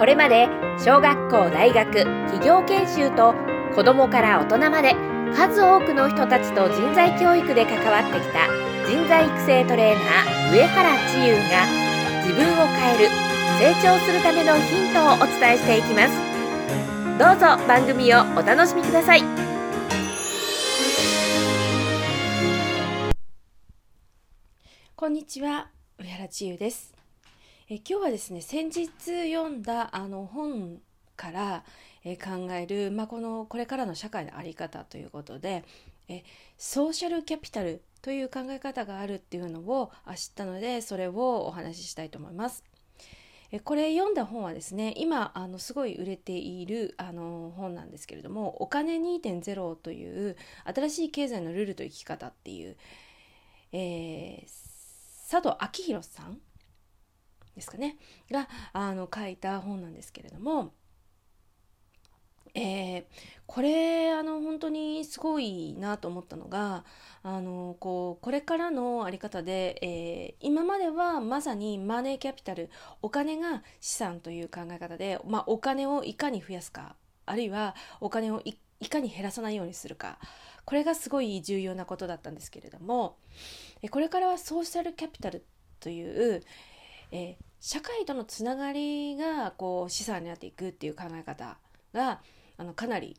これまで小学校、大学、企業研修と子どもから大人まで数多くの人たちと人材教育で関わってきた人材育成トレーナー上原千優が自分を変える、成長するためのヒントをお伝えしていきます。どうぞ番組をお楽しみください。こんにちは、上原千優です。今日はですね、先日読んだ本から考える、これからの社会の在り方ということで、ソーシャルキャピタルという考え方があるっていうのを知ったので、それをお話ししたいと思います。これ読んだ本はですね、今すごい売れている本なんですけれども、お金 2.0 という新しい経済のルールと生き方っていう、佐藤昭弘さんですかねが書いた本なんですけれども、これ本当にすごいなと思ったのが、これからの在り方で、今まではまさにマネーキャピタル、お金が資産という考え方で、お金をいかに増やすか、あるいはお金をいかに減らさないようにするか、これがすごい重要なことだったんですけれども、これからはソーシャルキャピタルという、社会とのつながりが資産になっていくっていう考え方がかなり、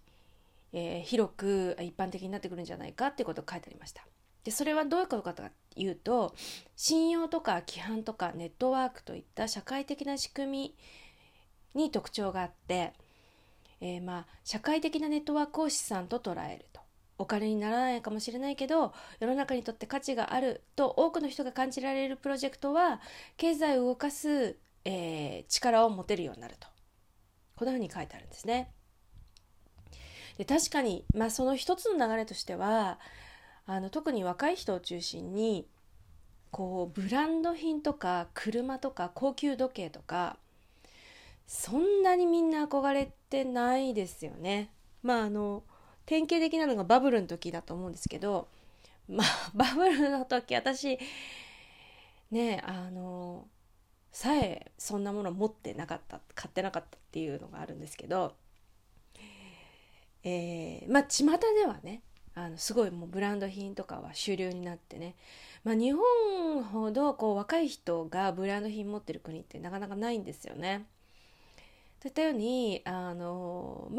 広く一般的になってくるんじゃないかっていうことを書いてありました。でそれはどういうことかというと、信用とか規範とかネットワークといった社会的な仕組みに特徴があって、社会的なネットワークを資産と捉えると、お金にならないかもしれないけど世の中にとって価値があると多くの人が感じられるプロジェクトは経済を動かす、力を持てるようになると、こんなふうに書いてあるんですね。で確かに、その一つの流れとしては特に若い人を中心にブランド品とか車とか高級時計とか、そんなにみんな憧れてないですよね。典型的なのがバブルの時だと思うんですけど、バブルの時私ねさえそんなもの持ってなかった、買ってなかったっていうのがあるんですけど、巷ではね、すごいもうブランド品とかは主流になってね、日本ほど若い人がブランド品持ってる国ってなかなかないんですよね。といったように本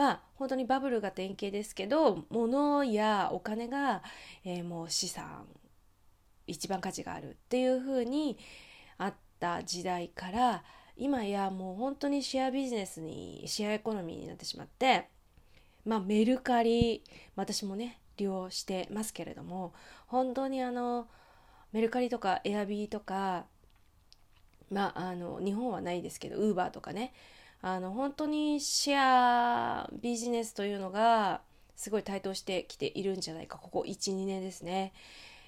当にバブルが典型ですけど、物やお金が、もう資産、一番価値があるっていう風にあった時代から、今やもう本当にシェアビジネスに、シェアエコノミーになってしまって、メルカリ、私もね利用してますけれども、本当にメルカリとかエアビーとか、日本はないですけどウーバーとかね、本当にシェアビジネスというのがすごい台頭してきているんじゃないか、ここ 1,2 年ですね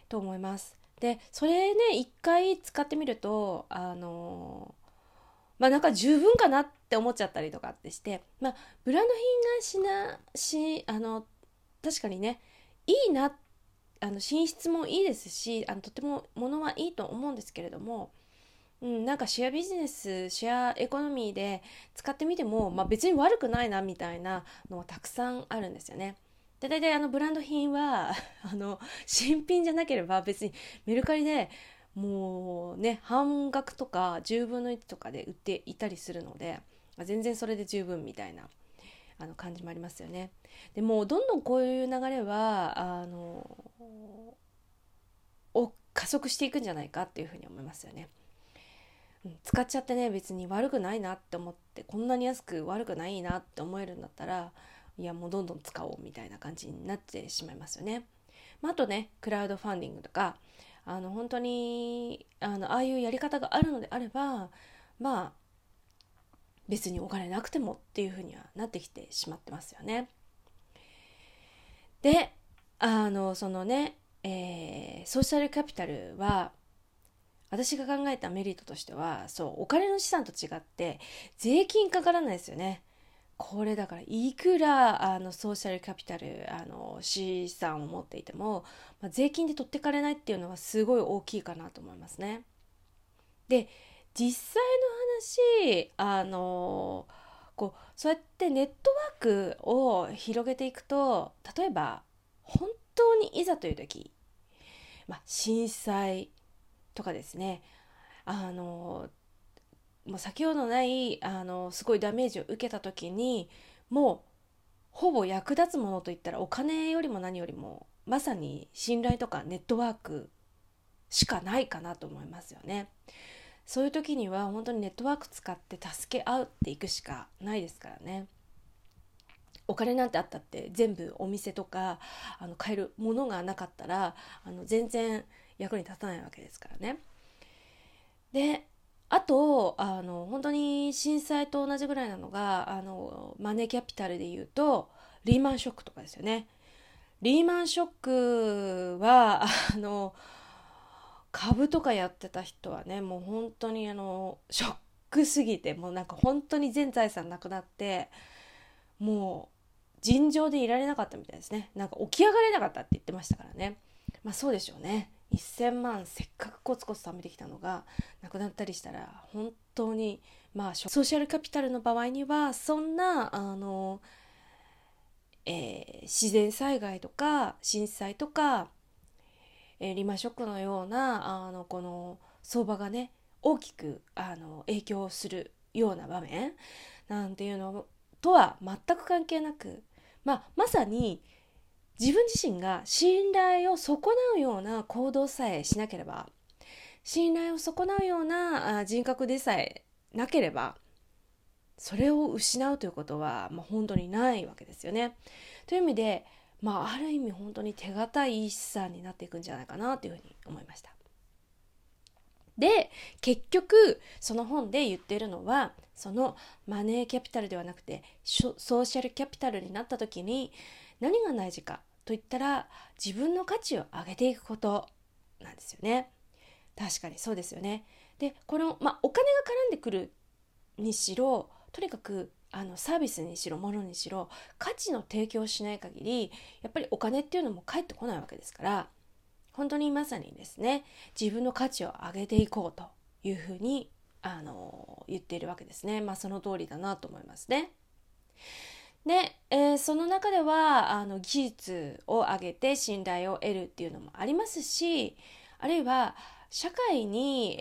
と思います。でそれね、一回使ってみるとなんか十分かなって思っちゃったりとかってして、ブランド品が確かにねいいな、品質もいいですし、とても物はいいと思うんですけれども、なんかシェアビジネス、シェアエコノミーで使ってみても、別に悪くないなみたいなのはたくさんあるんですよね。で大体ブランド品は新品じゃなければ別にメルカリでもうね半額とか10分の1とかで売っていたりするので、全然それで十分みたいな感じもありますよね。でもうどんどんこういう流れは加速していくんじゃないかっていうふうに思いますよね。使っちゃってね、別に悪くないなって思って、こんなに安く悪くないなって思えるんだったら、いやもうどんどん使おうみたいな感じになってしまいますよね。あとね、クラウドファンディングとか本当にああいうやり方があるのであれば、別にお金なくてもっていうふうにはなってきてしまってますよね。でソーシャルキャピタルは私が考えたメリットとしては、お金の資産と違って税金かからないですよね。これだからいくらソーシャルキャピタル資産を持っていても、税金で取ってかれないっていうのはすごい大きいかなと思いますね。で実際の話こうそうやってネットワークを広げていくと、例えば本当にいざという時、震災とかですね、もう先ほどないすごいダメージを受けた時に、もうほぼ役立つものといったらお金よりも何よりもまさに信頼とかネットワークしかないかなと思いますよね。そういう時には本当にネットワーク使って助け合っていくしかないですからね。お金なんてあったって全部お店とか買えるものがなかったら全然役に立たないわけですからね。で、あと本当に震災と同じぐらいなのがマネーキャピタルでいうとリーマンショックとかですよね。リーマンショックは株とかやってた人はね、もう本当にショックすぎて、もうなんか本当に全財産なくなって、もう尋常でいられなかったみたいですね。なんか起き上がれなかったって言ってましたからね。そうでしょうね。1000万せっかくコツコツ貯めてきたのがなくなったりしたら本当にソーシャルキャピタルの場合にはそんな自然災害とか震災とかリーマンショックのようなこの相場がね大きく影響するような場面なんていうのとは全く関係なく、まさに自分自身が信頼を損なうような行動さえしなければ、信頼を損なうような人格でさえなければ、それを失うということは本当にないわけですよね。という意味である意味本当に手堅い資産になっていくんじゃないかなというふうに思いました。で、結局その本で言っているのは、そのマネーキャピタルではなくてソーシャルキャピタルになった時に何が大事かといったら、自分の価値を上げていくことなんですよね。確かにそうですよね。で、この、お金が絡んでくるにしろ、とにかくサービスにしろものにしろ価値の提供しない限り、やっぱりお金っていうのも返ってこないわけですから、本当にまさにですね、自分の価値を上げていこうというふうに言っているわけですね。その通りだなと思いますね。で、その中では技術を上げて信頼を得るっていうのもありますし、あるいは社会に、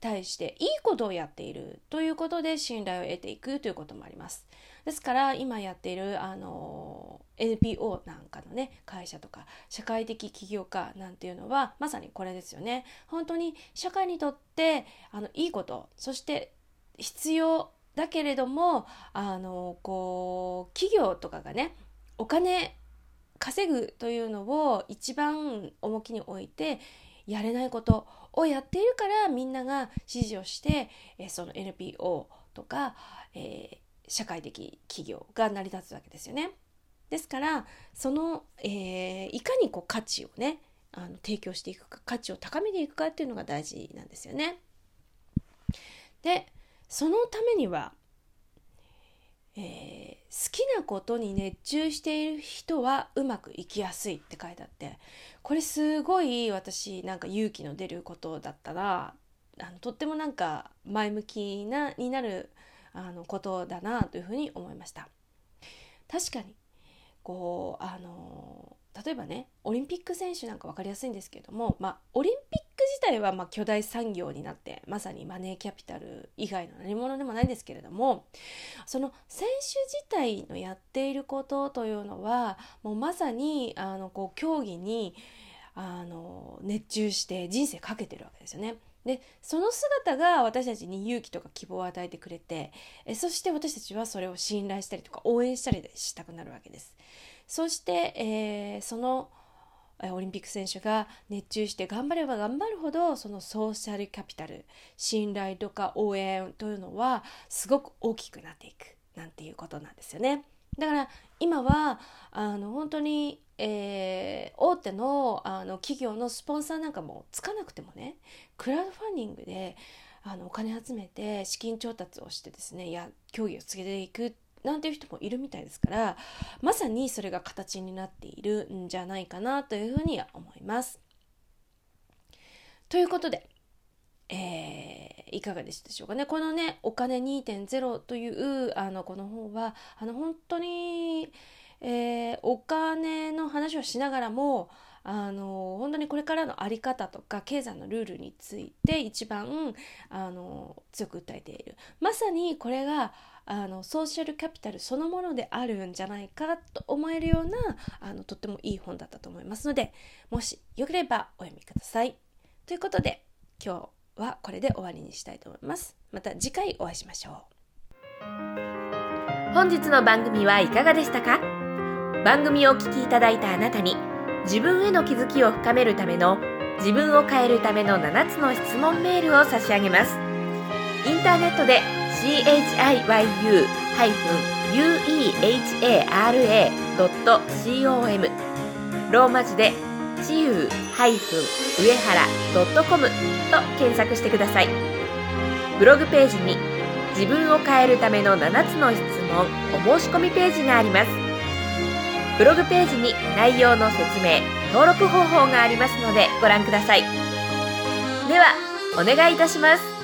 対していいことをやっているということで信頼を得ていくということもあります。ですから今やっているNPO なんかのね、会社とか社会的起業家なんていうのはまさにこれですよね。本当に社会にとっていいこと、そして必要だけれどもこう企業とかがね、お金稼ぐというのを一番重きに置いてやれないことをやっているから、みんなが支持をしてその NPO とか、社会的企業が成り立つわけですよね。ですからその、いかに価値をね提供していくか、価値を高めていくかっていうのが大事なんですよね。で、そのためには、好きなことに熱中している人はうまくいきやすいって書いてあって、これすごい私なんか勇気の出ることだったな、とってもなんか前向きになることだなというふうに思いました。確かにこう例えばね、オリンピック選手なんか分かりやすいんですけれども、オリンピック自体は巨大産業になって、まさにマネーキャピタル以外の何物でもないんですけれども、その選手自体のやっていることというのはもうまさにこう競技に熱中して人生かけてるわけですよね。で、その姿が私たちに勇気とか希望を与えてくれて、そして私たちはそれを信頼したりとか応援したりしたくなるわけです。そして、そのオリンピック選手が熱中して頑張れば頑張るほど、そのソーシャルキャピタル、信頼とか応援というのはすごく大きくなっていくなんていうことなんですよね。だから今は本当に、大手の、企業のスポンサーなんかもつかなくてもね、クラウドファンディングでお金集めて資金調達をしてですね、競技を続けていくなんていう人もいるみたいですから、まさにそれが形になっているんじゃないかなというふうには思います。ということでいかがでしたでしょうかね。このねお金 2.0 というこの本は本当に、お金の話をしながらも本当にこれからのあり方とか経済のルールについて一番強く訴えている。まさにこれがソーシャルキャピタルそのものであるんじゃないかと思えるようなとってもいい本だったと思いますので、もしよければお読みください。ということで今日はこれで終わりにしたいと思います。また次回お会いしましょう。本日の番組はいかがでしたか？番組をお聞きいただいたあなたに自分への気づきを深めるための自分を変えるための7つの質問メールを差し上げます。インターネットで chiyu-uehara.com ローマ字で chiyu-uehara.com と検索してください。ブログページに自分を変えるための7つの質問お申し込みページがあります。ブログページに内容の説明、登録方法がありますのでご覧ください。では、お願いいたします。